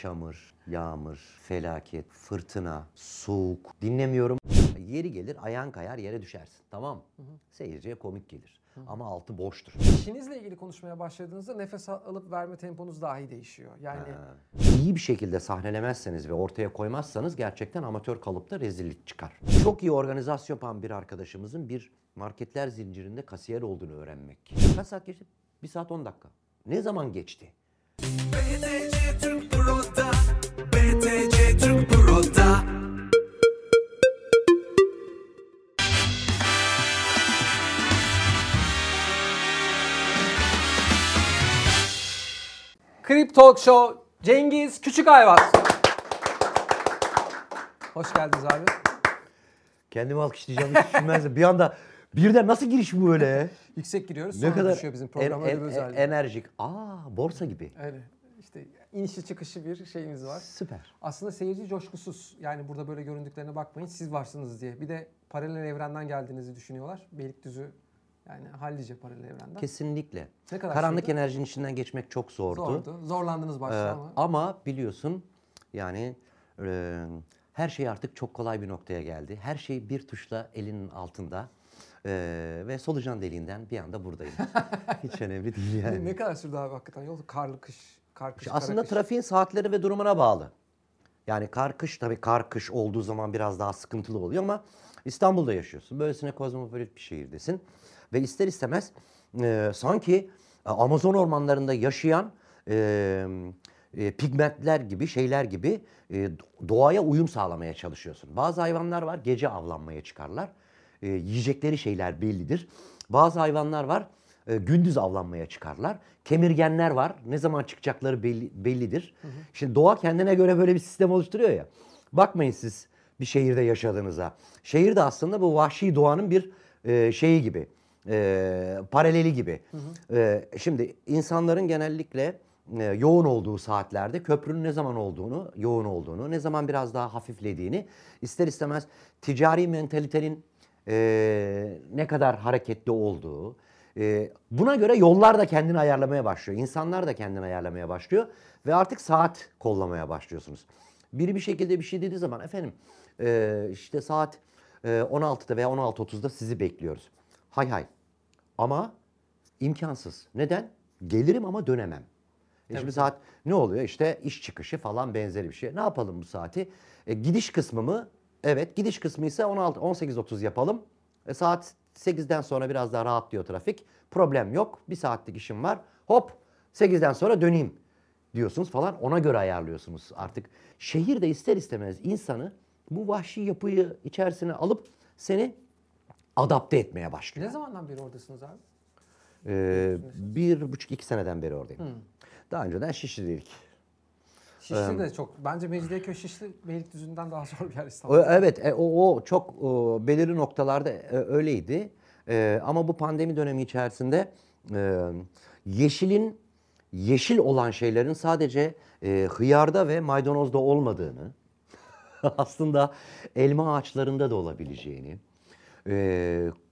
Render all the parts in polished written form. çamur, yağmur, felaket, fırtına, soğuk. Dinlemiyorum. Yeri gelir, ayağın kayar, yere düşersin. Tamam mı? Seyirciye komik gelir. Hı. Ama altı boştur. İşinizle ilgili konuşmaya başladığınızda nefes alıp verme temponuz dahi değişiyor. Yani iyi bir şekilde sahnelemezseniz ve ortaya koymazsanız gerçekten amatör kalıpta rezillik çıkar. Çok iyi organizasyon yapan bir arkadaşımızın bir marketler zincirinde kasiyer olduğunu öğrenmek. Kaç saat geçti? 1 saat 10 dakika. Ne zaman geçti? BTC Türk Pro'da, BTC Türk Pro'da. Kriptalk Show, Cengiz Küçükayvaz. Hoş geldiniz abi. Kendimi alkışlayacağım hiç düşünmezdim. Bir anda birden nasıl giriş bu böyle? Yüksek giriyoruz, sonra ne kadar düşüyor bizim program özelliği. Enerjik. Aa, borsa gibi. Öyle. İşte inişi çıkışı bir şeyimiz var. Süper. Aslında seyirci coşkusuz. Yani burada böyle göründüklerine bakmayın, siz varsınız diye. Bir de paralel evrenden geldiğinizi düşünüyorlar. Beylikdüzü, yani hallice paralel evrenden. Kesinlikle. Ne kadar karanlık şeydi? Enerjinin içinden geçmek çok zordu. Zordu. Zorlandınız başta ama. Ama biliyorsun yani... her şey artık çok kolay bir noktaya geldi. Her şey bir tuşla elinin altında. Ve solucan deliğinden bir anda buradayım. Hiç önemli değil yani. Ne kadar sürdü abi hakikaten yol? Karlı kış, kar kış, aslında kış. Trafiğin saatleri ve durumuna bağlı. Yani kar kış, tabii kar kış olduğu zaman biraz daha sıkıntılı oluyor ama İstanbul'da yaşıyorsun. Böylesine kozmopolit bir şehirdesin. Ve ister istemez sanki Amazon ormanlarında yaşayan... pigmentler gibi, şeyler gibi doğaya uyum sağlamaya çalışıyorsun. Bazı hayvanlar var, gece avlanmaya çıkarlar. Yiyecekleri şeyler bellidir. Bazı hayvanlar var, gündüz avlanmaya çıkarlar. Kemirgenler var, ne zaman çıkacakları bellidir. Hı hı. Şimdi doğa kendine göre böyle bir sistem oluşturuyor ya. Bakmayın siz bir şehirde yaşadığınıza. Şehir de aslında bu vahşi doğanın bir şeyi gibi, paraleli gibi. Hı hı. Şimdi insanların genellikle... yoğun olduğu saatlerde köprünün ne zaman olduğunu, yoğun olduğunu, ne zaman biraz daha hafiflediğini, ister istemez ticari mentalitenin ne kadar hareketli olduğu, buna göre yollar da kendini ayarlamaya başlıyor, insanlar da kendini ayarlamaya başlıyor ve artık saat kollamaya başlıyorsunuz. Biri bir şekilde bir şey dediği zaman efendim işte saat 16'da veya 16.30'da sizi bekliyoruz. Hay hay, ama imkansız. Neden? Gelirim ama dönemem. Şimdi evet. Saat ne oluyor? İşte iş çıkışı falan benzeri bir şey. Ne yapalım bu saati? Gidiş kısmı mı? Evet, gidiş kısmı ise 18.30 yapalım. Saat 8'den sonra biraz daha rahatlıyor trafik. Problem yok. Bir saatlik işim var. Hop 8'den sonra döneyim diyorsunuz falan. Ona göre ayarlıyorsunuz artık. Şehirde ister istemez insanı bu vahşi yapıyı içerisine alıp seni adapte etmeye başlıyor. Ne zamandan beri oradasınız abi? 1,5-2 seneden beri oradayım. Hmm. Daha önceden Şişli'deydik. Şişli de çok. Bence Mecidiyeköy, Şişli, Beylikdüzü'nden daha zor bir yer İstanbul'da. Evet, o çok belirli noktalarda öyleydi. Ama bu pandemi dönemi içerisinde yeşil olan şeylerin sadece hıyarda ve maydanozda olmadığını, aslında elma ağaçlarında da olabileceğini,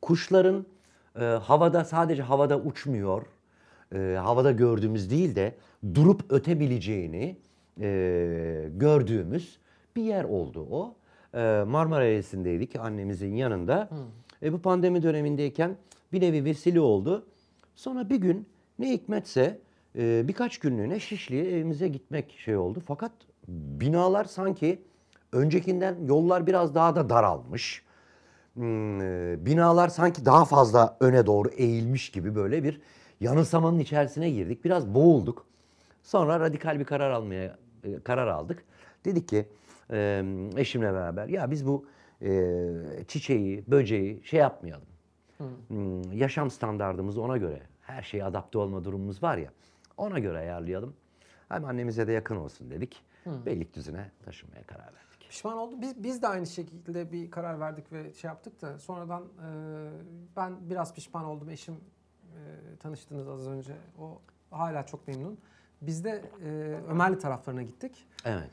kuşların havada sadece havada uçmuyor, havada gördüğümüz değil de durup ötebileceğini gördüğümüz bir yer oldu o. Marmara Yaylası'ndaydık annemizin yanında. Hmm. Bu pandemi dönemindeyken bir nevi vesile oldu. Sonra bir gün ne hikmetse birkaç günlüğüne Şişli'ye evimize gitmek şey oldu. Fakat binalar sanki öncekinden yollar biraz daha da daralmış. Binalar sanki daha fazla öne doğru eğilmiş gibi böyle bir yanılsamanın içerisine girdik. Biraz boğulduk. Sonra radikal bir karar aldık. Dedik ki eşimle beraber ya biz bu çiçeği, böceği şey yapmayalım. Yaşam standardımızı ona göre, her şeye adapte olma durumumuz var ya, ona göre ayarlayalım. Hem annemize de yakın olsun dedik. Beylikdüzü'ne taşınmaya karar verdik. Pişman oldum. Biz de aynı şekilde bir karar verdik ve şey yaptık da sonradan ben biraz pişman oldum. Eşim tanıştınız az önce. O hala çok memnun. Biz de Ömerli taraflarına gittik. Evet.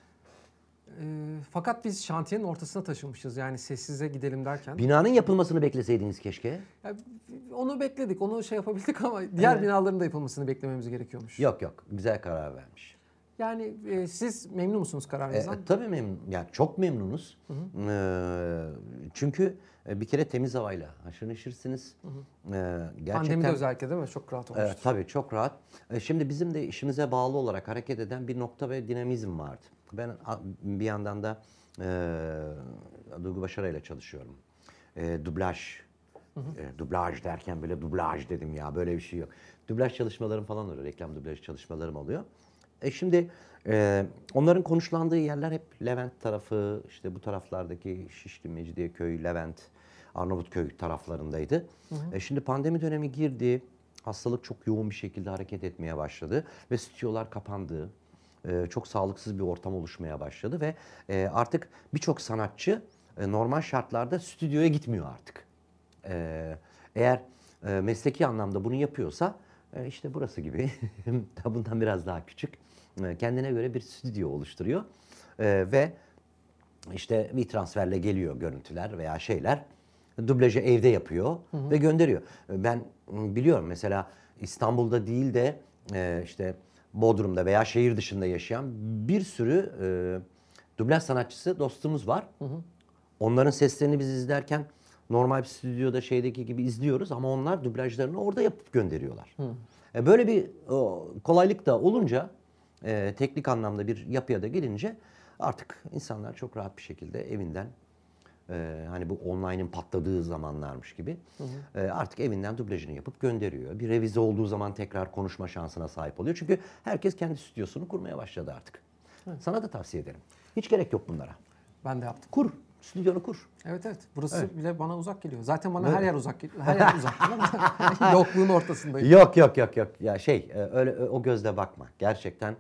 Fakat biz şantiyenin ortasına taşınmışız. Yani sessize gidelim derken. Binanın yapılmasını bekleseydiniz keşke. Ya, onu bekledik. Onu şey yapabildik ama diğer binaların da yapılmasını beklememiz gerekiyormuş. Yok yok. Güzel karar vermiş. Yani siz memnun musunuz kararınızdan? Tabii memnun. Yani çok memnunuz. Hı hı. Çünkü bir kere temiz havayla haşır neşirsiniz. Hı hı. Gerçekten, pandemide özellikle değil mi? Çok rahat olmuştur. Tabii çok rahat. Şimdi bizim de işimize bağlı olarak hareket eden bir nokta ve dinamizm vardı. Ben bir yandan da Duygu Başara ile çalışıyorum. Dublaj. Hı hı. Dublaj derken böyle dublaj dedim ya, böyle bir şey yok. Dublaj çalışmalarım falan oluyor. Reklam dublaj çalışmalarım oluyor. Şimdi onların konuşlandığı yerler hep Levent tarafı, işte bu taraflardaki Şişli, Mecidiyeköy, Levent, Arnavutköy taraflarındaydı. Hı hı. Şimdi pandemi dönemi girdi, hastalık çok yoğun bir şekilde hareket etmeye başladı ve stüdyolar kapandı. Çok sağlıksız bir ortam oluşmaya başladı ve artık birçok sanatçı normal şartlarda stüdyoya gitmiyor artık. Eğer mesleki anlamda bunu yapıyorsa işte burası gibi, bundan biraz daha küçük, kendine göre bir stüdyo oluşturuyor ve işte bir transferle geliyor görüntüler veya şeyler, dublajı evde yapıyor, hı hı, ve gönderiyor. Ben biliyorum mesela İstanbul'da değil de işte Bodrum'da veya şehir dışında yaşayan bir sürü dublaj sanatçısı dostumuz var. Hı hı. Onların seslerini biz izlerken normal bir stüdyoda şeydeki gibi izliyoruz ama onlar dublajlarını orada yapıp gönderiyorlar. Hmm. Böyle bir kolaylık da olunca, teknik anlamda bir yapıya da gelince artık insanlar çok rahat bir şekilde evinden, hani bu online'ın patladığı zamanlarmış gibi, hmm, artık evinden dublajını yapıp gönderiyor. Bir revize olduğu zaman tekrar konuşma şansına sahip oluyor. Çünkü herkes kendi stüdyosunu kurmaya başladı artık. Hmm. Sana da tavsiye ederim. Hiç gerek yok bunlara. Ben de yaptım. Kur. Stüdyonu kur. Evet evet. Burası evet, bile bana uzak geliyor. Zaten bana evet, her yer uzak geliyor. Her yer uzak. Yokluğun ortasındayım. Yok yok yok yok. Ya şey, öyle o gözle bakma. Gerçekten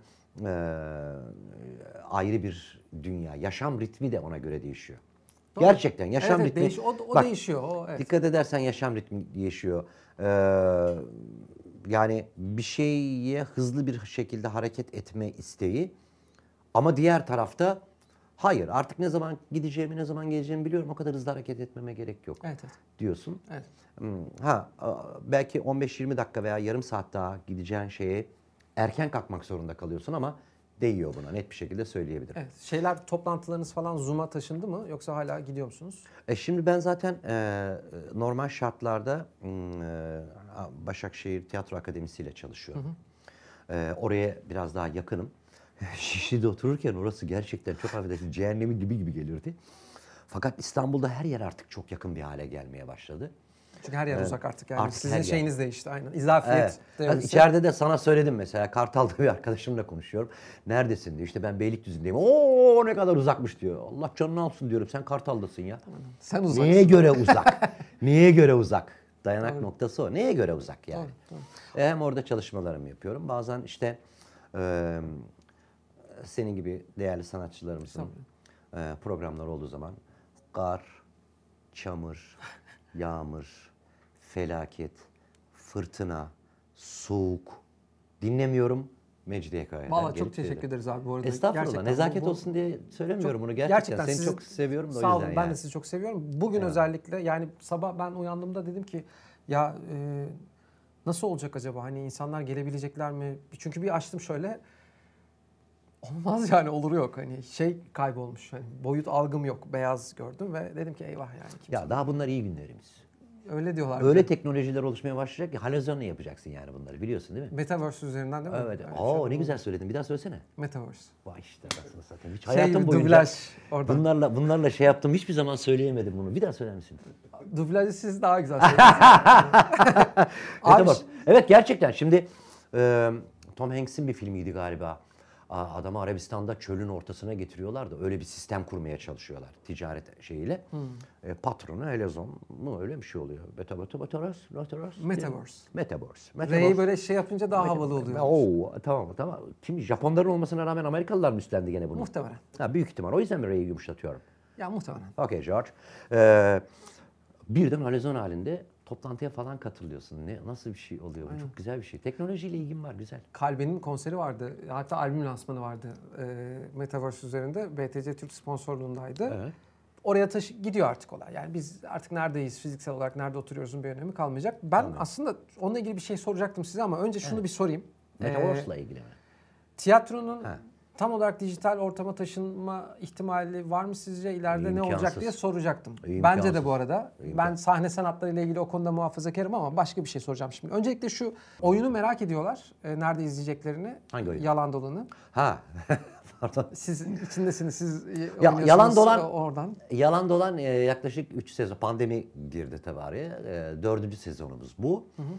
ayrı bir dünya. Yaşam ritmi de ona göre değişiyor. Doğru. Gerçekten yaşam evet, ritmi. Evet, o bak, değişiyor. O, evet. Dikkat edersen yaşam ritmi değişiyor. Yani bir şeye hızlı bir şekilde hareket etme isteği. Ama diğer tarafta hayır, artık ne zaman gideceğimi, ne zaman geleceğimi biliyorum. O kadar hızlı hareket etmeme gerek yok, evet, evet, diyorsun. Evet. Ha, belki 15-20 dakika veya yarım saat daha gideceğin şeye erken kalkmak zorunda kalıyorsun ama değiyor buna, net bir şekilde söyleyebilirim. Evet. Şeyler, toplantılarınız falan Zoom'a taşındı mı yoksa hala gidiyor musunuz? Şimdi ben zaten normal şartlarda Başakşehir Tiyatro Akademisi ile çalışıyorum. Hı hı. Oraya biraz daha yakınım. Şişli'de otururken orası gerçekten çok affedersin cehennemi gibi gelirdi. Fakat İstanbul'da her yer artık çok yakın bir hale gelmeye başladı. Çünkü her yer uzak artık yani. Artık sizin şeyiniz değişti aynen. İzafiyet. Evet. İçeride de sana söyledim mesela. Kartal'da bir arkadaşımla konuşuyorum. Neredesin diyor. İşte ben Beylikdüzü'ndeyim. Oo ne kadar uzakmış diyor. Allah canını alsın diyorum. Sen Kartal'dasın ya. Tamam. Sen uzaksın. Neye göre uzak? Neye göre uzak? Dayanak tamam, noktası o. Neye göre uzak yani? Tamam. Hem orada çalışmalarımı yapıyorum. Bazen işte senin gibi değerli sanatçılarımızın programları olduğu zaman kar, çamur, yağmur, felaket, fırtına, soğuk dinlemiyorum. Mecidiyeköy'den. Vallahi çok teşekkür ederiz abi bu arada. Estağfurullah. Gerçekten nezaket olsun diye söylemiyorum çok, bunu. Gerçekten seni çok seviyorum da o yüzden. Sağ olun, ben de sizi çok seviyorum. Bugün evet, özellikle yani sabah ben uyandığımda dedim ki ya nasıl olacak acaba? Hani insanlar gelebilecekler mi? Çünkü bir açtım şöyle. Olmaz yani, olur yok hani şey kaybolmuş, hani boyut algım yok, beyaz gördüm ve dedim ki eyvah yani. Kimse... Ya daha bunlar iyi günlerimiz. Öyle diyorlar. Öyle ki teknolojiler oluşmaya başlayacak ki halozyonla yapacaksın yani bunları, biliyorsun değil mi? Metaverse üzerinden değil mi? Evet. Oo ne güzel söyledin, bir daha söylesene. Metaverse. Vay işte aslında zaten hiç hayatım boyunca dublaj, bunlarla şey yaptım, hiçbir zaman söyleyemedim bunu, bir daha söyler misin? Dublajı siz daha güzel söylediniz. Evet gerçekten şimdi Tom Hanks'in bir filmiydi galiba. Adamı Arabistan'da çölün ortasına getiriyorlar da öyle bir sistem kurmaya çalışıyorlar ticaret şeyiyle. Hmm. Patronu Elazon mu öyle bir şey oluyor. Metaverse. R'yi böyle şey yapınca daha havalı oluyor. Oo tamam. Kim Japonların olmasına rağmen Amerikalılar mı üstlendi gene bunu? Muhtemelen. Ha büyük ihtimal. O yüzden mi R'yi yumuşatıyorum? Ya muhtemelen. Okay George. Birden Elazon halinde toplantıya falan katılıyorsun. Nasıl bir şey oluyor? Aynen. Çok güzel bir şey. Teknolojiyle ilgim var. Güzel. Kalben'in konseri vardı. Hatta albüm lansmanı vardı. Metaverse üzerinde. BTC Türk sponsorluğundaydı. Evet. Oraya gidiyor artık olay. Yani biz artık neredeyiz? Fiziksel olarak nerede oturuyoruzun bir önemi kalmayacak. Ben aslında onunla ilgili bir şey soracaktım size ama önce şunu bir sorayım. Metaverse'la ilgili mi? Tiyatronun tam olarak dijital ortama taşınma ihtimali var mı sizce? İleride İmkansız. Ne olacak diye soracaktım. İmkansız. Bence de bu arada. İmkansız. Ben sahne sanatlarıyla ilgili o konuda muhafazakarım ama başka bir şey soracağım şimdi. Öncelikle şu oyunu merak ediyorlar. Nerede izleyeceklerini. Hangi oyun? Yalan Dolan'ı. Ha. Pardon. Siz içindesiniz. Siz oynuyorsunuz. Yalan Dolan oradan. Yalan Dolan yaklaşık 3 sezon. Pandemi girdi tabii araya. 4. sezonumuz bu. Hı hı.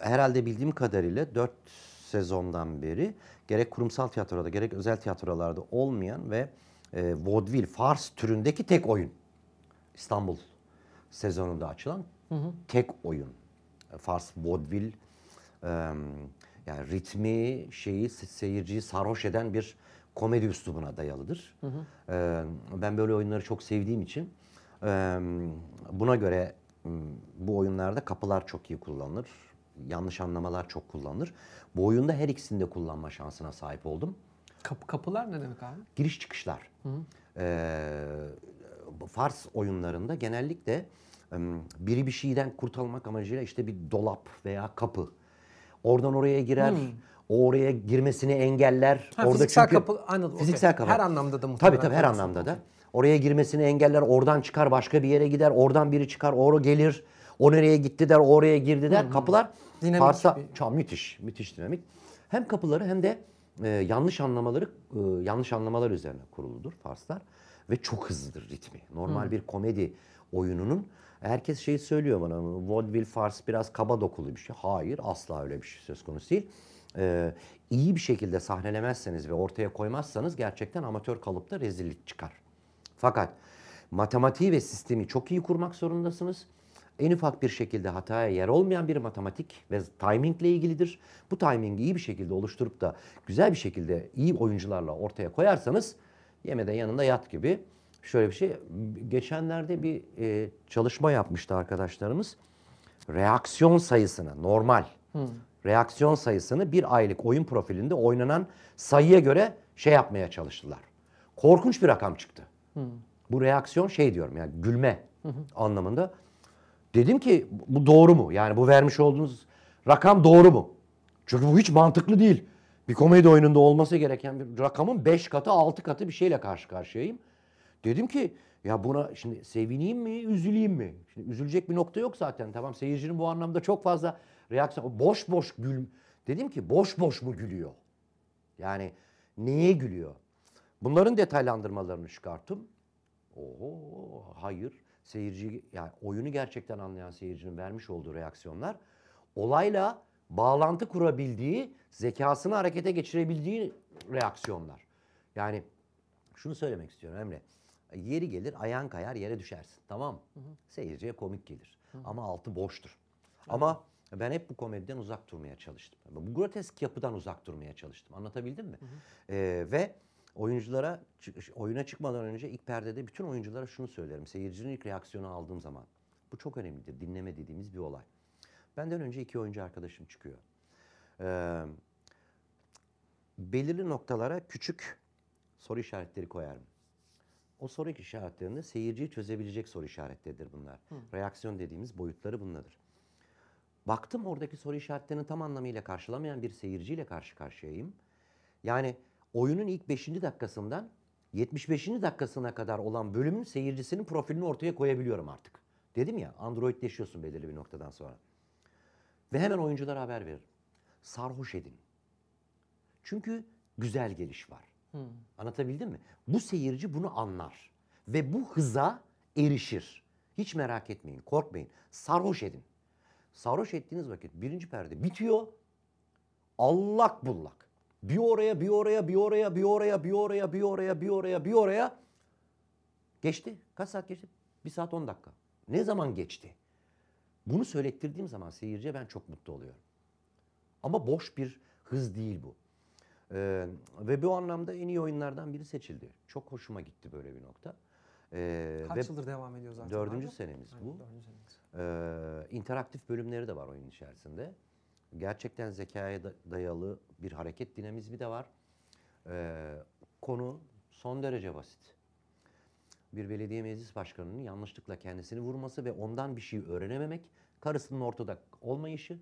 Herhalde bildiğim kadarıyla 4 sezondan beri gerek kurumsal tiyatroda gerek özel tiyatrolarda olmayan ve vaudeville, fars türündeki tek oyun. İstanbul sezonunda açılan tek oyun. Fars, vaudeville, yani ritmi, şeyi, seyirciyi sarhoş eden bir komedi üslubuna dayalıdır. Hı hı. Ben böyle oyunları çok sevdiğim için buna göre bu oyunlarda kapılar çok iyi kullanılır. Yanlış anlamalar çok kullanılır. Bu oyunda her ikisini de kullanma şansına sahip oldum. Kapılar ne demek abi? Giriş çıkışlar. Hı hı. Fars oyunlarında genellikle biri bir şeyden kurtulmak amacıyla işte bir dolap veya kapı. Oradan oraya girer, o oraya girmesini engeller. Ha, orada fiziksel kapı, anladım. Fiziksel kapı. Her anlamda da muhtemelen. Tabii tabii, her anlamda da. Oraya girmesini engeller, oradan çıkar, başka bir yere gider, oradan biri çıkar, oraya gelir. O nereye gitti der, oraya girdi der. Hı hı. Kapılar Fars'a müthiş, müthiş dinamik. Hem kapıları hem de yanlış anlamalar üzerine kuruludur Farslar. Ve çok hızlıdır ritmi. Normal bir komedi oyununun. Herkes şeyi söylüyor bana, vaudeville Fars biraz kaba dokulu bir şey. Hayır, asla öyle bir şey söz konusu değil. İyi bir şekilde sahnelemezseniz ve ortaya koymazsanız gerçekten amatör kalıpta rezillik çıkar. Fakat matematiği ve sistemi çok iyi kurmak zorundasınız. En ufak bir şekilde hataya yer olmayan bir matematik ve timingle ilgilidir. Bu timingi iyi bir şekilde oluşturup da güzel bir şekilde iyi oyuncularla ortaya koyarsanız yemeden yanında yat gibi. Şöyle bir şey, geçenlerde bir çalışma yapmıştı arkadaşlarımız. Reaksiyon sayısını, normal reaksiyon sayısını bir aylık oyun profilinde oynanan sayıya göre şey yapmaya çalıştılar. Korkunç bir rakam çıktı. Bu reaksiyon şey diyorum yani gülme anlamında. Dedim ki bu doğru mu? Yani bu vermiş olduğunuz rakam doğru mu? Çünkü bu hiç mantıklı değil. Bir komedi oyununda olması gereken bir rakamın 5 katı 6 katı bir şeyle karşı karşıyayım. Dedim ki ya buna şimdi sevineyim mi, üzüleyim mi? Şimdi üzülecek bir nokta yok zaten. Tamam, seyircinin bu anlamda çok fazla reaksiyon. Boş boş gül. Dedim ki boş boş mu gülüyor? Yani neye gülüyor? Bunların detaylandırmalarını çıkarttım. Oho, hayır. Seyirci, yani oyunu gerçekten anlayan seyircinin vermiş olduğu reaksiyonlar olayla bağlantı kurabildiği, zekasını harekete geçirebildiği reaksiyonlar. Yani şunu söylemek istiyorum Emre. Yeri gelir, ayağın kayar, yere düşersin. Tamam mı? Seyirciye komik gelir. Hı. Ama altı boştur. Hı. Ama ben hep bu komediden uzak durmaya çalıştım. Bu grotesk yapıdan uzak durmaya çalıştım. Anlatabildim mi? Hı hı. Ve oyunculara, oyuna çıkmadan önce ilk perdede bütün oyunculara şunu söylerim. Seyircinin ilk reaksiyonu aldığım zaman. Bu çok önemlidir. Dinleme dediğimiz bir olay. Benden önce 2 oyuncu arkadaşım çıkıyor. Belirli noktalara küçük soru işaretleri koyarım. O soru işaretlerinde seyirciyi çözebilecek soru işaretleridir bunlar. Hı. Reaksiyon dediğimiz boyutları bunlardır. Baktım oradaki soru işaretlerini tam anlamıyla karşılamayan bir seyirciyle karşı karşıyayım. Yani oyunun ilk 5. dakikasından 75. dakikasına kadar olan bölümün seyircisinin profilini ortaya koyabiliyorum artık. Dedim ya, androidleşiyorsun belirli bir noktadan sonra. Ve hemen oyunculara haber veririm. Sarhoş edin. Çünkü güzel geliş var. Hmm. Anlatabildim mi? Bu seyirci bunu anlar. Ve bu hıza erişir. Hiç merak etmeyin, korkmayın. Sarhoş edin. Sarhoş ettiğiniz vakit 1. perde bitiyor. Allak bullak. Bir oraya, bir oraya, bir oraya, bir oraya, bir oraya, bir oraya, bir oraya, bir oraya. Geçti. Kaç saat geçti? 1 saat 10 dakika. Ne zaman geçti? Bunu söylettirdiğim zaman seyirciye ben çok mutlu oluyorum. Ama boş bir hız değil bu. Ve bu anlamda en iyi oyunlardan biri seçildi. Çok hoşuma gitti böyle bir nokta. Kaç yıldır devam ediyor zaten? 4. senemiz bu. İnteraktif bölümleri de var oyun içerisinde. Gerçekten zekaya dayalı bir hareket dinamizmi de var. Konu son derece basit. Bir belediye meclis başkanının yanlışlıkla kendisini vurması ve ondan bir şey öğrenememek, karısının ortada olmayışı,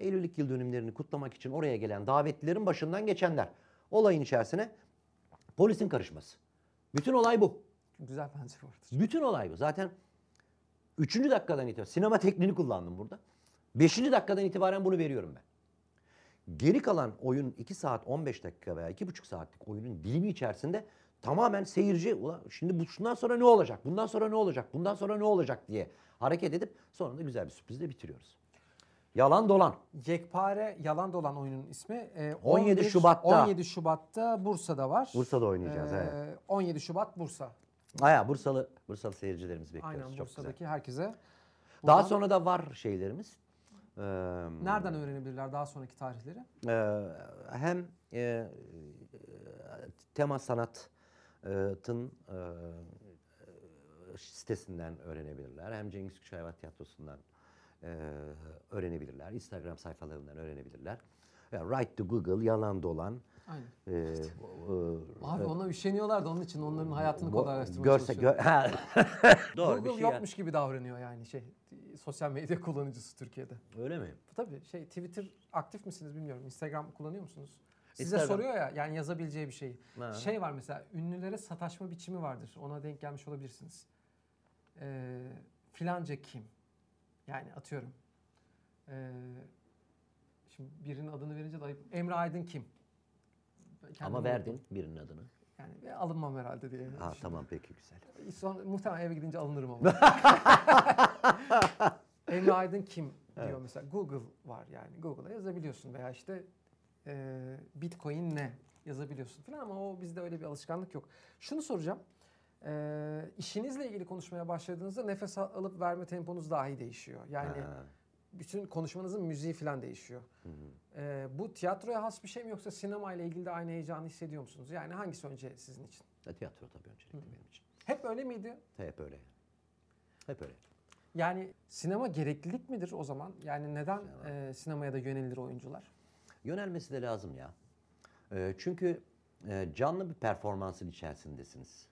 Eylül'lük yıl dönümlerini kutlamak için oraya gelen davetlilerin başından geçenler. Olayın içerisine polisin karışması. Bütün olay bu. Güzel bence bu arada. Bütün olay bu. Zaten 3. dakikadan itibaren sinema tekniğini kullandım burada. 5. dakikadan itibaren bunu veriyorum ben. Geri kalan oyun 2 saat 15 dakika veya 2,5 saatlik oyunun dilimi içerisinde tamamen seyirci şimdi bundan sonra ne olacak, bundan sonra ne olacak, bundan sonra ne olacak diye hareket edip sonunda güzel bir sürprizle bitiriyoruz. Yalan Dolan. Yekpare Yalan Dolan oyunun ismi. 17 Şubat'ta Bursa'da var. Bursa'da oynayacağız. Evet. 17 Şubat Bursa. Aya Bursalı seyircilerimiz bekliyoruz. Aynen, çok Bursa'daki güzel. Herkese. Buradan... Daha sonra da var şeylerimiz. Nereden öğrenebilirler daha sonraki tarihleri? Hem Tema Sanat'ın sitesinden öğrenebilirler. Hem Cengiz Küçükayvaz Tiyatrosu'ndan öğrenebilirler. Instagram sayfalarından öğrenebilirler. Right to Google, Yalan Dolan. Aynen. Abi ona üşeniyorlar da onun için onların hayatını kolaylaştırmaya çalışıyor. Doğru, Google şey yokmuş gibi davranıyor yani sosyal medya kullanıcısı Türkiye'de. Öyle mi? Tabii Twitter aktif misiniz bilmiyorum. Instagram kullanıyor musunuz? Size soruyor ya yani yazabileceği bir şeyi. Ha. Şey var mesela, ünlülere sataşma biçimi vardır. Ona denk gelmiş olabilirsiniz. Filanca kim? Yani atıyorum. Şimdi birinin adını verince de ayıp. Emre Aydın kim? Ama verdin birinin adını. Yani alınmam herhalde diye. Ha, tamam, peki, güzel. Sonra muhtemelen eve gidince alınırım ama. Emre Aydın kim diyor mesela. Google var yani. Google'a yazabiliyorsun veya Bitcoin ne yazabiliyorsun falan ama o bizde öyle bir alışkanlık yok. Şunu soracağım. İşinizle ilgili konuşmaya başladığınızda nefes alıp verme temponuz dahi değişiyor. Yani bütün konuşmanızın müziği falan değişiyor. Bu tiyatroya has bir şey mi yoksa sinemayla ilgili de aynı heyecanı hissediyor musunuz? Yani hangisi önce sizin için? Tiyatro tabii öncelikle benim için. Hep öyle miydi? Hep öyle. Hep öyle. Yani sinema gereklilik midir o zaman? Yani neden sinemaya da yönelir oyuncular? Yönelmesi de lazım ya. Çünkü canlı bir performansın içerisindesiniz.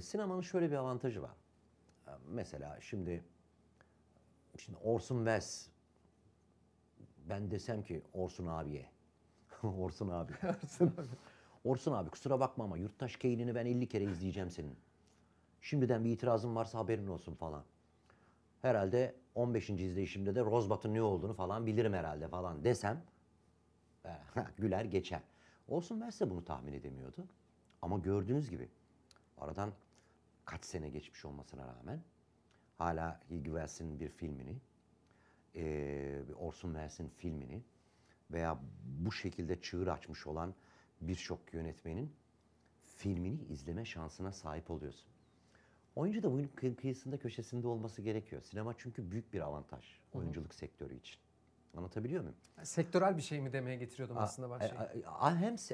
Sinemanın şöyle bir avantajı var. Mesela şimdi Orson Welles, ben desem ki Orson abiye, Orson abi kusura bakma ama Yurttaş Kane'ini ben 50 kere izleyeceğim senin. Şimdiden bir itirazın varsa haberin olsun falan. Herhalde 15. izleyişimde de Rosebud'un ne olduğunu falan bilirim herhalde falan desem güler geçer. Orson Welles de bunu tahmin edemiyordu. Ama gördüğünüz gibi aradan kaç sene geçmiş olmasına rağmen hala Hilgi Welles'in bir filmini, Orson Welles'in filmini veya bu şekilde çığır açmış olan birçok yönetmenin filmini izleme şansına sahip oluyorsun. Oyuncu da bunun kıyısında köşesinde olması gerekiyor. Sinema çünkü büyük bir avantaj oyunculuk sektörü için. Anlatabiliyor muyum? Sektörel bir şey mi demeye getiriyordum aslında başlayayım.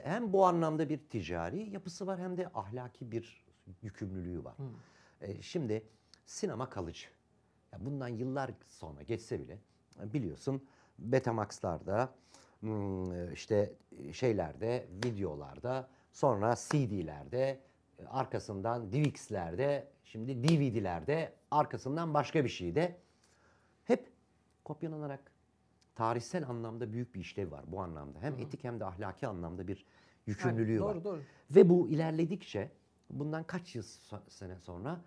Hem bu anlamda bir ticari yapısı var hem de ahlaki bir yükümlülüğü var. Şimdi sinema kalıcı. Ya bundan yıllar sonra geçse bile biliyorsun Betamax'larda videolarda, sonra CD'lerde, arkasından DivX'lerde, şimdi DVD'lerde, arkasından başka bir şey de hep kopyalanarak tarihsel anlamda büyük bir işlevi var bu anlamda. Hem etik hem de ahlaki anlamda bir yükümlülüğü var. Doğru. Ve bu ilerledikçe bundan kaç yıl sene sonra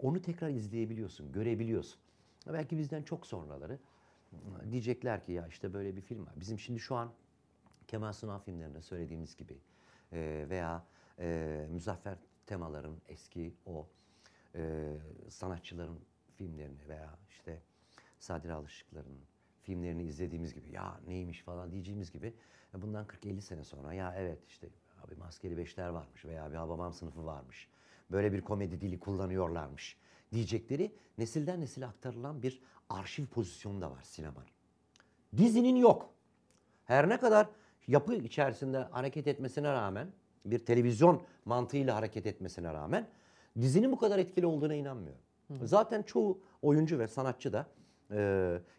onu tekrar izleyebiliyorsun, görebiliyorsun. Belki bizden çok sonraları diyecekler ki ya işte böyle bir film var. Bizim şimdi şu an Kemal Sunal filmlerinde söylediğimiz gibi veya Muzaffer Temaların eski sanatçıların filmlerini veya Sadri Alışıkların filmlerini izlediğimiz gibi ya neymiş falan diyeceğimiz gibi bundan 40-50 sene sonra ya evet abi Maskeli Beşler varmış veya bir Hababam Sınıfı varmış. Böyle bir komedi dili kullanıyorlarmış diyecekleri nesilden nesile aktarılan bir arşiv pozisyonu da var sinemanın. Dizinin yok. Her ne kadar yapı içerisinde hareket etmesine rağmen, bir televizyon mantığıyla hareket etmesine rağmen dizinin bu kadar etkili olduğuna inanmıyorum. Zaten çoğu oyuncu ve sanatçı da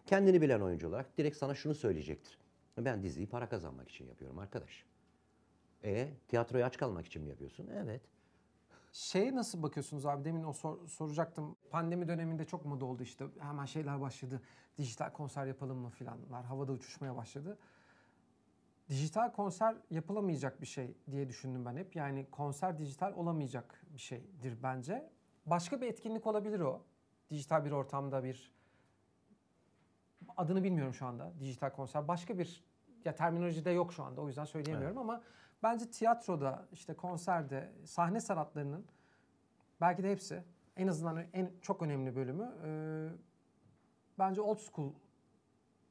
kendini bilen oyuncu olarak direkt sana şunu söyleyecektir. Ben diziyi para kazanmak için yapıyorum arkadaş. Tiyatroyu aç kalmak için mi yapıyorsun? Evet. Nasıl bakıyorsunuz abi? Demin soracaktım. Pandemi döneminde çok moda oldu işte. Hemen şeyler başladı. Dijital konser yapalım mı filanlar. Havada uçuşmaya başladı. Dijital konser yapılamayacak bir şey diye düşündüm ben hep. Yani konser dijital olamayacak bir şeydir bence. Başka bir etkinlik olabilir o. Dijital bir ortamda bir... Adını bilmiyorum şu anda. Dijital konser. Başka bir... Ya terminolojide yok şu anda. O yüzden söyleyemiyorum ama bence tiyatroda, işte konserde, sahne sanatlarının belki de hepsi... En azından en çok önemli bölümü bence old school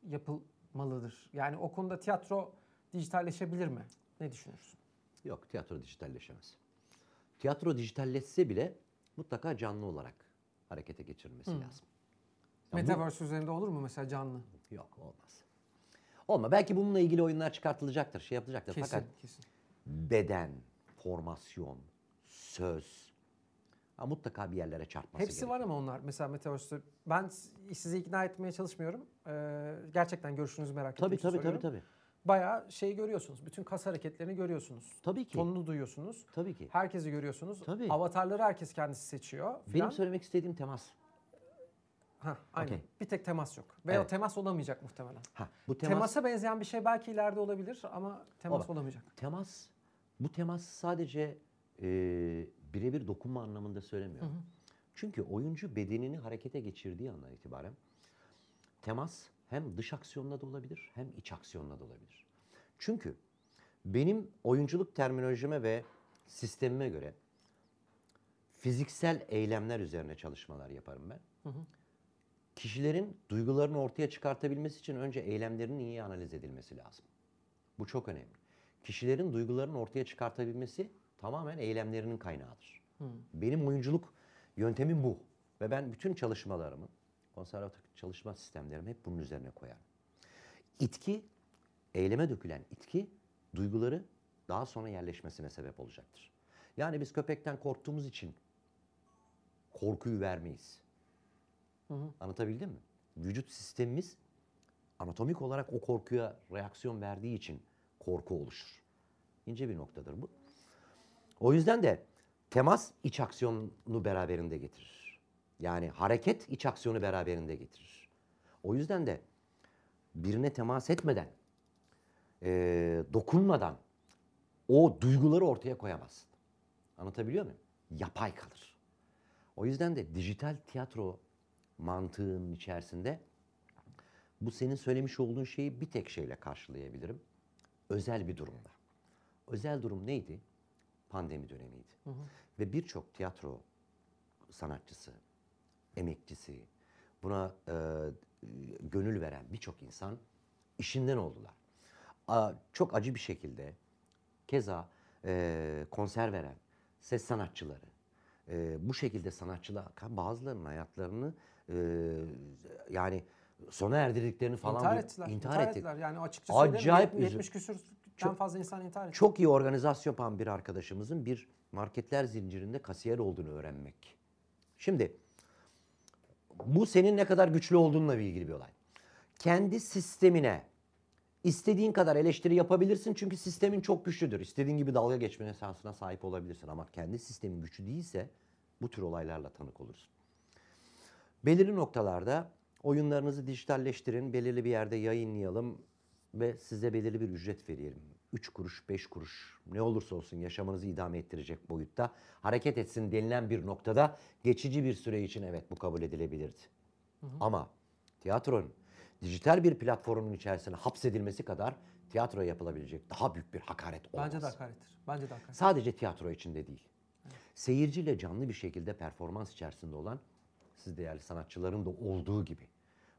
yapılmalıdır. Yani o konuda tiyatro dijitalleşebilir mi? Ne düşünürsün? Yok, tiyatro dijitalleşemez. Tiyatro dijitalleşse bile mutlaka canlı olarak harekete geçirilmesi lazım. Yani Metaverse üzerinde olur mu mesela canlı? Yok, olmaz. Olma. Belki bununla ilgili oyunlar çıkartılacaktır, şey yapılacaktır. Kesin, fakat kesin. Beden, formasyon, söz... Ha, mutlaka bir yerlere çarpması hepsi gerekiyor. Var ama onlar mesela Metaverse'de. Ben sizi ikna etmeye çalışmıyorum. Gerçekten görüşünüzü merak ettiğim için soruyorum. Tabii. Bayağı şeyi görüyorsunuz. Bütün kas hareketlerini görüyorsunuz. Tabii ki. Tonunu duyuyorsunuz. Tabii ki. Herkesi görüyorsunuz. Tabii. Avatarları herkes kendisi seçiyor. Benim söylemek istediğim temas. Ha, aynen. Okay. Bir tek temas yok. Ve o temas olamayacak muhtemelen. Ha, bu temas... Temasa benzeyen bir şey belki ileride olabilir ama temas olamayacak. Temas, bu temas sadece... birebir dokunma anlamında söylemiyorum. Hı hı. Çünkü oyuncu bedenini harekete geçirdiği andan itibaren temas hem dış aksiyonla da olabilir hem iç aksiyonla da olabilir. Çünkü benim oyunculuk terminolojime ve sistemime göre fiziksel eylemler üzerine çalışmalar yaparım ben. Hı hı. Kişilerin duygularını ortaya çıkartabilmesi için önce eylemlerinin iyi analiz edilmesi lazım. Bu çok önemli. Kişilerin duygularını ortaya çıkartabilmesi tamamen eylemlerinin kaynağıdır. Benim oyunculuk yöntemim bu. Ve ben bütün çalışmalarımı, konservatuar çalışma sistemlerimi hep bunun üzerine koyarım. İtki, eyleme dökülen itki, duyguları daha sonra yerleşmesine sebep olacaktır. Yani biz köpekten korktuğumuz için korkuyu vermeyiz. Hı hı. Anlatabildim mi? Vücut sistemimiz anatomik olarak o korkuya reaksiyon verdiği için korku oluşur. İnce bir noktadır bu. O yüzden de temas iç aksiyonunu beraberinde getirir. Yani hareket iç aksiyonu beraberinde getirir. O yüzden de birine temas etmeden, dokunmadan o duyguları ortaya koyamazsın. Anlatabiliyor muyum? Yapay kalır. O yüzden de dijital tiyatro mantığının içerisinde bu senin söylemiş olduğun şeyi bir tek şeyle karşılayabilirim. Özel bir durumda. Özel durum neydi? Pandemi dönemiydi. Hı hı. Ve birçok tiyatro sanatçısı, emekçisi, buna gönül veren birçok insan işinden oldular. Çok acı bir şekilde keza konser veren ses sanatçıları, bu şekilde sanatçılar bazılarının hayatlarını yani sona erdirdiklerini falan... İntihar ettiler. Yani açıkçası acayip 70 küsürden fazla insan intihar etti. Çok iyi organizasyon yapan bir arkadaşımızın bir marketler zincirinde kasiyer olduğunu öğrenmek. Şimdi bu senin ne kadar güçlü olduğunla ilgili bir olay. Kendi sistemine istediğin kadar eleştiri yapabilirsin çünkü sistemin çok güçlüdür. İstediğin gibi dalga geçme şansına sahip olabilirsin ama kendi sistemin güçlü değilse bu tür olaylarla tanık olursun. Belirli noktalarda oyunlarınızı dijitalleştirin, belirli bir yerde yayınlayalım ve size belirli bir ücret verelim. 3 kuruş, 5 kuruş ne olursa olsun yaşamınızı idame ettirecek boyutta hareket etsin denilen bir noktada geçici bir süre için evet bu kabul edilebilirdi. Hı hı. Ama tiyatronun dijital bir platformun içerisine hapsedilmesi kadar tiyatro yapılabilecek daha büyük bir hakaret olmaz. Bence de hakarettir. Bence de hakaret. Sadece tiyatro içinde değil. Evet. Seyirciyle canlı bir şekilde performans içerisinde olan siz değerli sanatçıların da olduğu gibi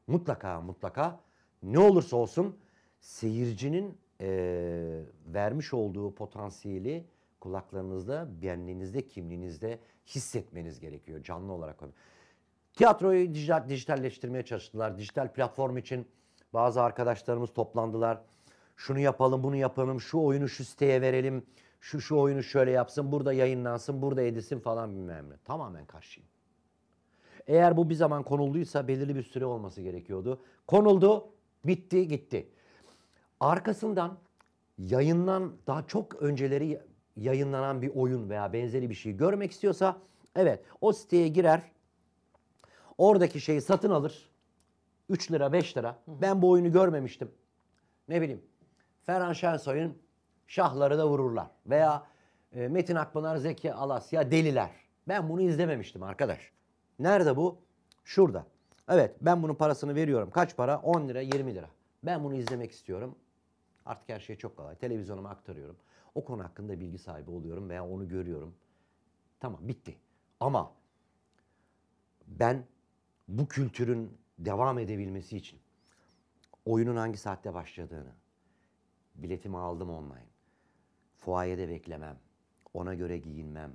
mutlaka ne olursa olsun seyircinin vermiş olduğu potansiyeli kulaklarınızda, benliğinizde, kimliğinizde hissetmeniz gerekiyor. Canlı olarak. Tiyatroyu dijitalleştirmeye çalıştılar. Dijital platform için bazı arkadaşlarımız toplandılar. Şunu yapalım, bunu yapalım, şu oyunu şu siteye verelim, şu oyunu şöyle yapsın, burada yayınlansın, burada edilsin falan bilmem ne. Tamamen karşıyım. Eğer bu bir zaman konulduysa belirli bir süre olması gerekiyordu. Konuldu, bitti, gitti. Arkasından daha çok önceleri yayınlanan bir oyun veya benzeri bir şey görmek istiyorsa evet o siteye girer, Oradaki şeyi satın alır. 3 lira 5 lira. Ben bu oyunu görmemiştim. Ne bileyim. Ferhan Şensoy'un Şahları da Vururlar. Veya Metin Akpınar, Zeki Alasya, Deliler. Ben bunu izlememiştim arkadaş. Nerede bu? Şurada. Evet, ben bunun parasını veriyorum. Kaç para? 10 lira 20 lira. Ben bunu izlemek istiyorum. Artık her şey çok kolay. Televizyonuma aktarıyorum. O konu hakkında bilgi sahibi oluyorum veya onu görüyorum. Tamam, bitti. Ama ben bu kültürün devam edebilmesi için oyunun hangi saatte başladığını, biletimi aldım online, fuayede beklemem, ona göre giyinmem,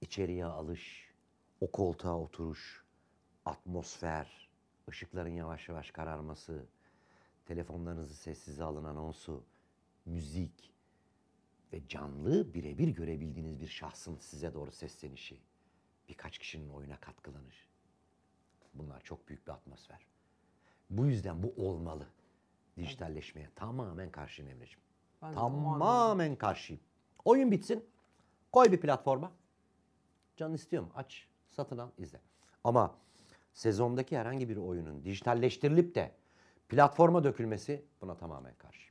içeriye alış, o koltuğa oturuş, atmosfer, ışıkların yavaş yavaş kararması, telefonlarınızı sessize alın anonsu, müzik ve canlı birebir görebildiğiniz bir şahsın size doğru seslenişi, birkaç kişinin oyuna katkılanışı. Bunlar çok büyük bir atmosfer. Bu yüzden bu olmalı. Dijitalleşmeye tamamen karşıyım Emre'ciğim. Tamamen karşıyım. Oyun bitsin, koy bir platforma. Canın istiyor mu? Aç, satın al, izle. Ama sezondaki herhangi bir oyunun dijitalleştirilip de platforma dökülmesi, buna tamamen karşı.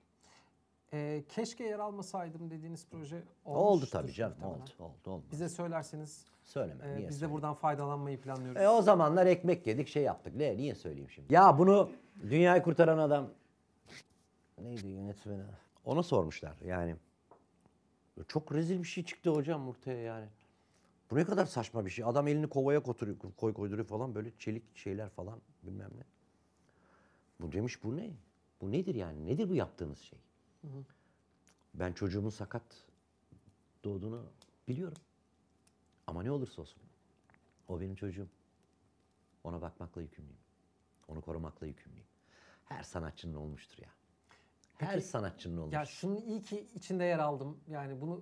Keşke yer almasaydım dediğiniz proje oldu tabii canım. Oldu. Bize söylerseniz. Söylemem. Niye biz de buradan faydalanmayı planlıyoruz. O zamanlar ekmek yedik, şey yaptık. Ne, niye söyleyeyim şimdi? Ya bunu dünyayı kurtaran adam neydi yönetmeni? Ona sormuşlar yani. Çok rezil bir şey çıktı hocam ortaya yani. Bu ne kadar saçma bir şey. Adam elini kovaya koyduruyor falan, böyle çelik şeyler falan bilmem ne. Bu demiş, bu ne? Bu nedir yani? Nedir bu yaptığınız şey? Hı hı. Ben çocuğumun sakat doğduğunu biliyorum. Ama ne olursa olsun. O benim çocuğum. Ona bakmakla yükümlüyüm. Onu korumakla yükümlüyüm. Her sanatçının olmuştur ya. Her sanatçının olmuştur. Ya şunu iyi ki içinde yer aldım. Yani bunu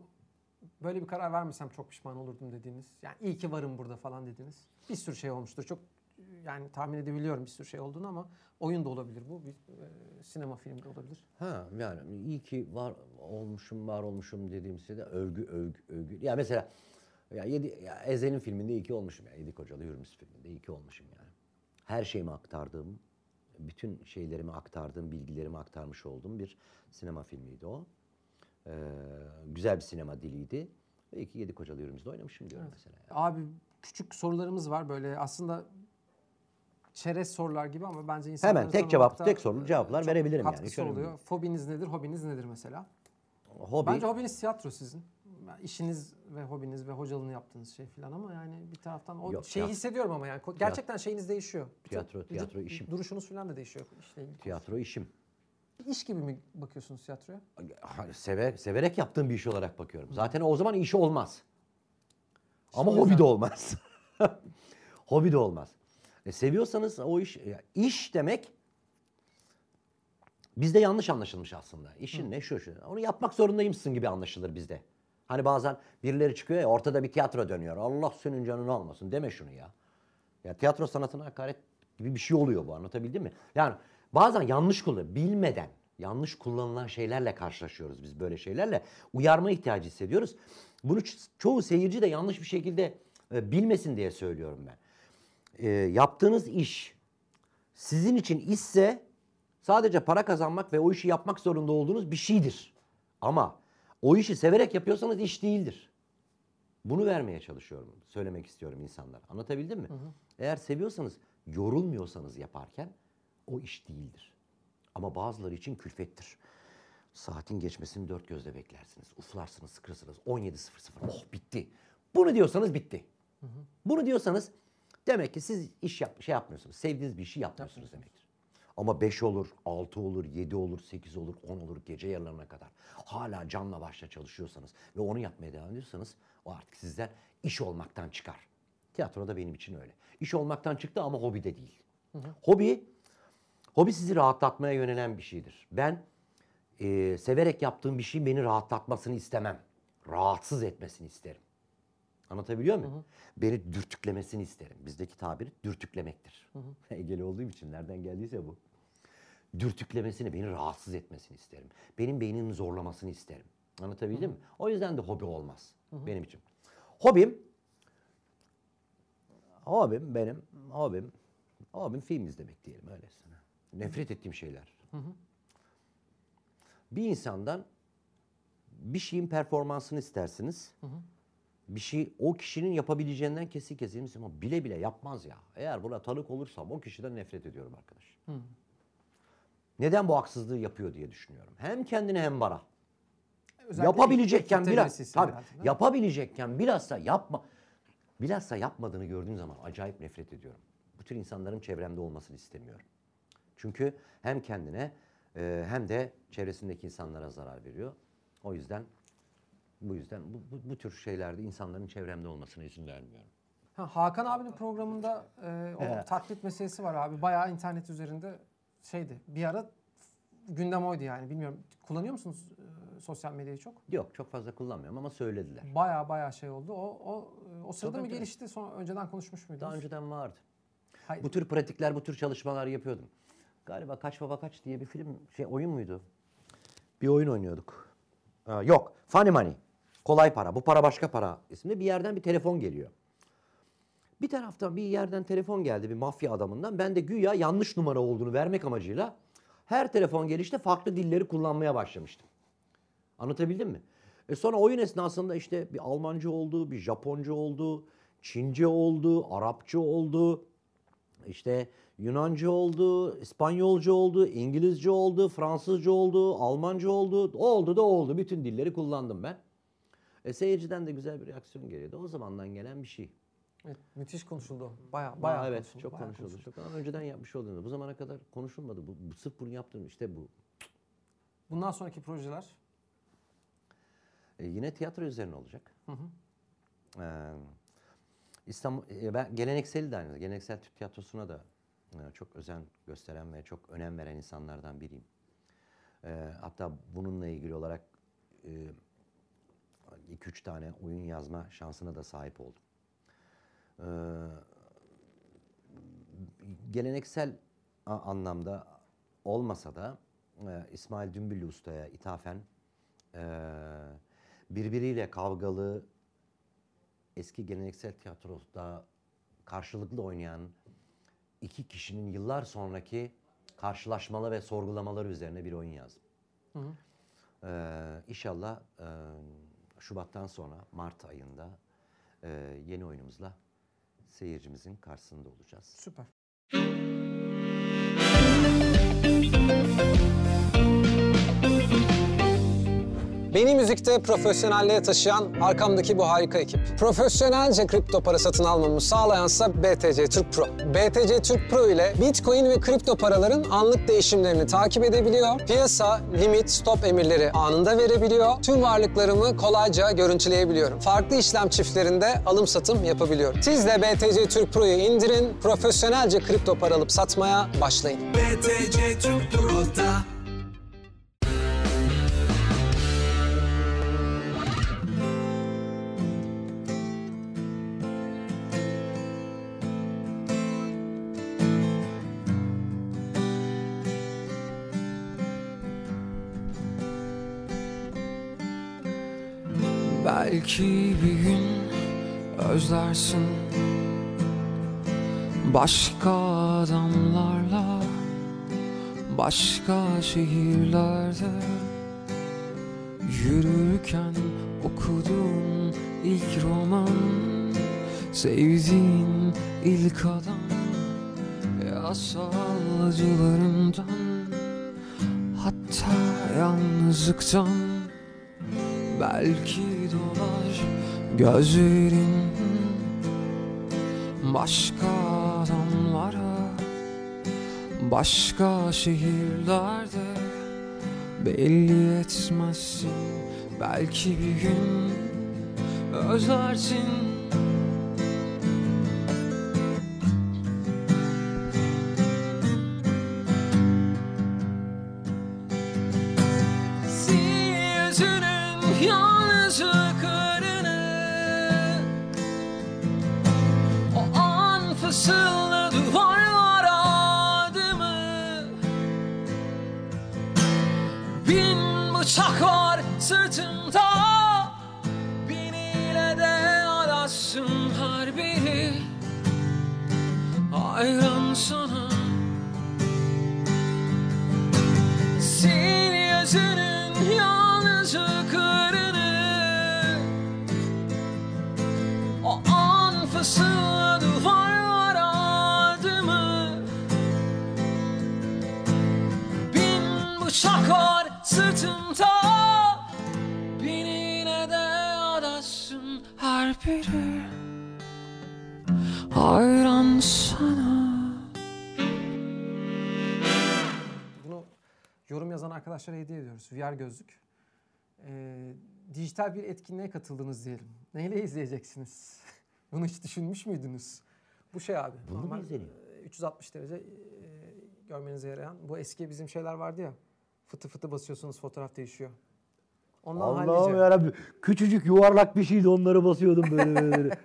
böyle bir karar vermesem çok pişman olurdum dediniz. Yani iyi ki varım burada falan dediniz. Bir sürü şey olmuştur. Çok yani tahmin edebiliyorum bir sürü şey olduğunu ama oyun da olabilir bu, bir sinema filmi de olabilir. Ha yani iyi ki var olmuşum dediğimse de övgü. Ya mesela Ezel'in filminde iyi ki olmuşum yani, Yedi Kocalı Hürmüz filminde iyi ki olmuşum yani. Her şeyimi aktardığım, bütün şeylerimi aktardığım, bilgilerimi aktarmış olduğum bir sinema filmiydi o. Güzel bir sinema diliydi. İyi ki Yedi Kocalı Hürmüz'de oynamışım diyorum mesela. Yani. Abi küçük sorularımız var böyle aslında. Çerez sorular gibi ama bence insanlar... Hemen tek cevap, tek sorulu cevaplar verebilirim yani. Katkısı oluyor. Fobiniz nedir, hobiniz nedir mesela? Hobi... Bence hobiniz tiyatro sizin. İşiniz ve hobiniz ve hocalığını yaptığınız şey falan ama yani bir taraftan o şeyi hissediyorum ama yani gerçekten şeyiniz değişiyor. Tiyatro işim. Duruşunuz falan da değişiyor. Tiyatro işim. İş gibi mi bakıyorsunuz tiyatroya? Severek yaptığım bir iş olarak bakıyorum. Zaten o zaman işi olmaz. Ama hobi de olmaz. Hobi de olmaz. Seviyorsanız o iş, iş demek bizde yanlış anlaşılmış aslında. İşin ne şu, onu yapmak zorundayımsın gibi anlaşılır bizde. Hani bazen birileri çıkıyor ya, ortada bir tiyatro dönüyor. Allah senin canını almasın, deme şunu ya. Ya tiyatro sanatına hakaret gibi bir şey oluyor bu, anlatabildim mi? Yani bazen yanlış kullanılan, bilmeden yanlış kullanılan şeylerle karşılaşıyoruz biz, böyle şeylerle. Uyarma ihtiyacı hissediyoruz. Bunu çoğu seyirci de yanlış bir şekilde bilmesin diye söylüyorum ben. Yaptığınız iş sizin için işse sadece para kazanmak ve o işi yapmak zorunda olduğunuz bir şeydir. Ama o işi severek yapıyorsanız iş değildir. Bunu vermeye çalışıyorum, söylemek istiyorum insanlara. Anlatabildim mi? Hı hı. Eğer seviyorsanız, yorulmuyorsanız yaparken o iş değildir. Ama bazıları için külfettir. Saatin geçmesini dört gözle beklersiniz, uflarsınız, sıkırsınız. 17.00, oh bitti. Bunu diyorsanız bitti. Hı hı. Bunu diyorsanız... Demek ki siz şey yapmıyorsunuz, sevdiğiniz bir işi yapmıyorsunuz demektir. Ama 5 olur, 6 olur, 7 olur, 8 olur, 10 olur, gece yarılarına kadar hala canla başla çalışıyorsanız ve onu yapmaya devam ediyorsanız o artık sizden iş olmaktan çıkar. Tiyatro da benim için öyle. İş olmaktan çıktı ama hobi de değil. Hı hı. Hobi sizi rahatlatmaya yönelen bir şeydir. Ben severek yaptığım bir şeyin beni rahatlatmasını istemem. Rahatsız etmesini isterim. Anlatabiliyor muyum? Hı hı. Beni dürtüklemesini isterim. Bizdeki tabiri dürtüklemektir. Hı hı. Egeli olduğum için nereden geldiyse bu. Dürtüklemesini, beni rahatsız etmesini isterim. Benim beynimi zorlamasını isterim. Anlatabildim mi? O yüzden de hobi olmaz benim için. Hobim Hobim benim, hobim film izlemek diyelim öylesine. Nefret ettiğim şeyler. Hı hı. Bir insandan bir şeyin performansını istersiniz. Hı hı. Bir şey o kişinin yapabileceğinden kesin ama bile bile yapmaz ya. Eğer buna tanık olursam o kişiden nefret ediyorum arkadaş. Hı. Neden bu haksızlığı yapıyor diye düşünüyorum. Hem kendine hem bana. Özellikle yapabilecekken biraz, yapabilecekken bilhassa yapma. Bilhassa yapmadığını gördüğüm zaman acayip nefret ediyorum. Bu tür insanların çevremde olmasını istemiyorum. Çünkü hem kendine hem de çevresindeki insanlara zarar veriyor. O yüzden bu tür şeylerde insanların çevremde olmasına izin vermiyorum. Hakan abinin programında o taklit meselesi var abi. Bayağı internet üzerinde şeydi. Bir ara gündem oydu yani. Bilmiyorum. Kullanıyor musunuz sosyal medyayı çok? Yok, çok fazla kullanmıyorum ama söylediler. Bayağı şey oldu. O sırada mı gelişti? Sonra önceden konuşmuş muydunuz? Daha önceden vardı. Hayır. Bu tür pratikler, bu tür çalışmalar yapıyordum. Galiba Kaç Baba Kaç diye bir film, oyun muydu? Bir oyun oynuyorduk. Yok, Funny Money. Kolay para, bu para başka para isimli bir yerden bir telefon geliyor. Bir taraftan bir yerden telefon geldi bir mafya adamından. Ben de güya yanlış numara olduğunu vermek amacıyla her telefon gelişte farklı dilleri kullanmaya başlamıştım. Anlatabildim mi? Sonra oyun esnasında işte bir Almanca oldu, bir Japonca oldu, Çince oldu, Arapça oldu, işte Yunanca oldu, İspanyolca oldu, İngilizce oldu, Fransızca oldu, Almanca oldu. Oldu. Bütün dilleri kullandım ben. Seyirciden de güzel bir reaksiyon geliyordu. O zamandan gelen bir şey. Evet, müthiş konuşuldu. Bayağı evet, konuşuldu. Çok konuşuldu. Çok önceden yapmış olduğunu. Bu zamana kadar konuşulmadı. Sırf bunu yaptım. İşte bu. Bundan sonraki projeler? Yine tiyatro üzerine olacak. Hı hı. İstanbul, ben gelenekseli de aynı. Geleneksel Türk tiyatrosuna da çok özen gösteren ve çok önem veren insanlardan biriyim. Hatta bununla ilgili olarak 2-3 tane oyun yazma şansına da sahip oldum. Geleneksel anlamda olmasa da İsmail Dümbüllü Usta'ya ithafen birbiriyle kavgalı eski geleneksel tiyatroda karşılıklı oynayan iki kişinin yıllar sonraki karşılaşmalı ve sorgulamaları üzerine bir oyun yazdım. Hı hı. İnşallah Şubat'tan sonra Mart ayında yeni oyunumuzla seyircimizin karşısında olacağız. Süper. Beni müzikte profesyonelliğe taşıyan arkamdaki bu harika ekip. Profesyonelce kripto para satın almamı sağlayansa BTC Türk Pro. BTC Türk Pro ile Bitcoin ve kripto paraların anlık değişimlerini takip edebiliyor. Piyasa, limit, stop emirleri anında verebiliyor. Tüm varlıklarımı kolayca görüntüleyebiliyorum. Farklı işlem çiftlerinde alım satım yapabiliyorum. Siz de BTC Türk Pro'yu indirin, profesyonelce kripto para alıp satmaya başlayın. BTC Türk Pro'da. Belki bir gün özlersin başka adamlarla, başka şehirlerde yürürken okuduğun ilk roman, sevdiğin ilk adam, yasal acılarından, hatta yalnızlıktan. Belki dolar gözlerin başka adamlara, başka şehirlerde, belli etmezsin. Belki bir gün özlersin. hayran sana. Sil yüzünün yalnızca karını. O an fısılda duvarlara adımı. Bin bıçak var sırtımda. Beni yine de adasın her biri. Hayran sana. Bunu yorum yazan arkadaşlara hediye ediyoruz. VR gözlük. Dijital bir etkinliğe katıldınız diyelim. Neyle izleyeceksiniz? Bunu hiç düşünmüş müydünüz? Bu şey abi. Bunu mu izleniyor? 360 derece görmenize yarayan. Bu eski bizim şeyler vardı ya. Fıtı fıtı basıyorsunuz, fotoğraf değişiyor. Ondan Allah'ım yarabbim. Küçücük yuvarlak bir şeydi, onları basıyordum böyle böyle.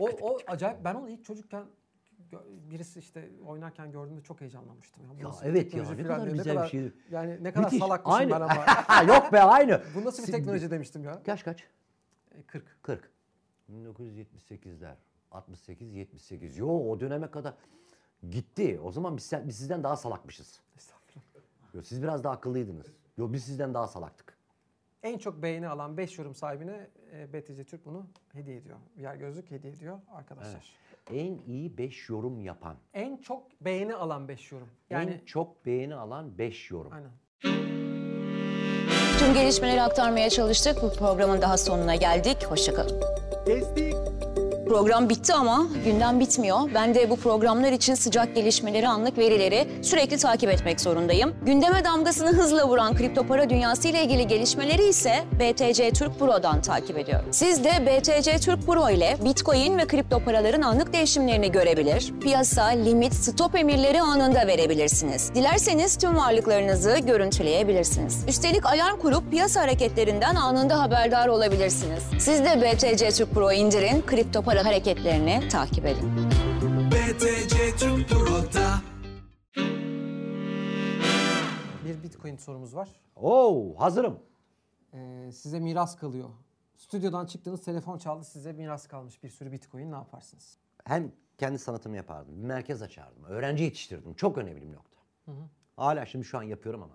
O acayip. Ben onu ilk çocukken birisi işte oynarken gördüğümde çok heyecanlanmıştım. Ya evet ya, ne kadar güzel bir şeydi. Yani ne kadar salakmışım aynı. Ben ama. Yok be aynı. Bu nasıl bir teknoloji demiştim ya. Yaş kaç? 40. 40. 1978'ler. 68-78. Yo, o döneme kadar gitti. O zaman biz sizden daha salakmışız. Estağfurullah. Yo, siz biraz daha akıllıydınız. Yo, biz sizden daha salaktık. En çok beğeni alan 5 yorum sahibine BTC Türk bunu hediye ediyor. VR gözlük hediye ediyor arkadaşlar. Evet. En iyi 5 yorum yapan. En çok beğeni alan 5 yorum. Yani... En çok beğeni alan 5 yorum. Aynen. Tüm gelişmeleri aktarmaya çalıştık. Bu programın daha sonuna geldik. Hoşçakalın. Kestik. Program bitti ama gündem bitmiyor. Ben de bu programlar için sıcak gelişmeleri, anlık verileri sürekli takip etmek zorundayım. Gündeme damgasını hızla vuran kripto para dünyası ile ilgili gelişmeleri ise BTC Türk Pro'dan takip ediyorum. Siz de BTC Türk Pro ile Bitcoin ve kripto paraların anlık değişimlerini görebilir, piyasa, limit, stop emirleri anında verebilirsiniz. Dilerseniz tüm varlıklarınızı görüntüleyebilirsiniz. Üstelik alarm kurup piyasa hareketlerinden anında haberdar olabilirsiniz. Siz de BTC Türk Pro'yu indirin, kripto para hareketlerini takip edin. BTC Türk Pro'da. Bir Bitcoin sorumuz var. Oo, hazırım. Size miras kalıyor. Stüdyodan çıktığınız, telefon çaldı, size miras kalmış bir sürü Bitcoin, ne yaparsınız? Hem kendi sanatımı yapardım, bir merkez açardım, öğrenci yetiştirdim. Çok önemli bir nokta. Hı hı. Hala şimdi şu an yapıyorum ama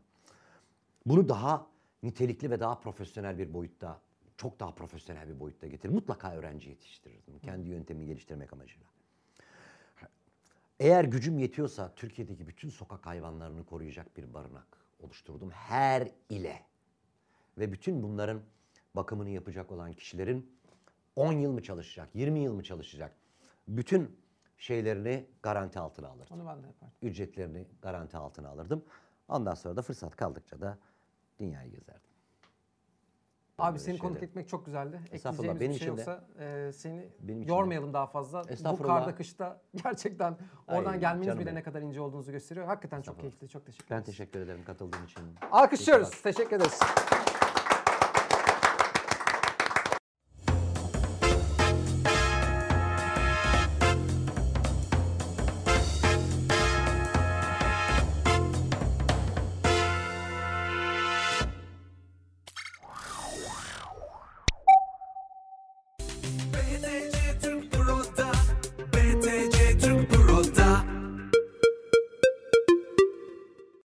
bunu daha nitelikli ve daha profesyonel bir boyutta, çok daha profesyonel bir boyutta getirir. Mutlaka öğrenci yetiştirirdim. Kendi yöntemimi geliştirmek amacıyla. Eğer gücüm yetiyorsa Türkiye'deki bütün sokak hayvanlarını koruyacak bir barınak oluşturdum. Her ile. Ve bütün bunların bakımını yapacak olan kişilerin 10 yıl mı çalışacak, 20 yıl mı çalışacak? Bütün şeylerini garanti altına alırdım. Onu ben de yapardım. Ücretlerini garanti altına alırdım. Ondan sonra da fırsat kaldıkça da dünyayı gezerdim. Abi seni konuk etmek çok güzeldi. Ekleyeceğimiz benim bir şey yoksa seni yormayalım daha fazla. Bu karda kışta gerçekten oradan gelmeniz bile ne kadar ince olduğunuzu gösteriyor. Hakikaten çok keyifli. Çok teşekkür ederim. Ben teşekkür ederim katıldığın için. Alkışlıyoruz. Teşekkür ederiz.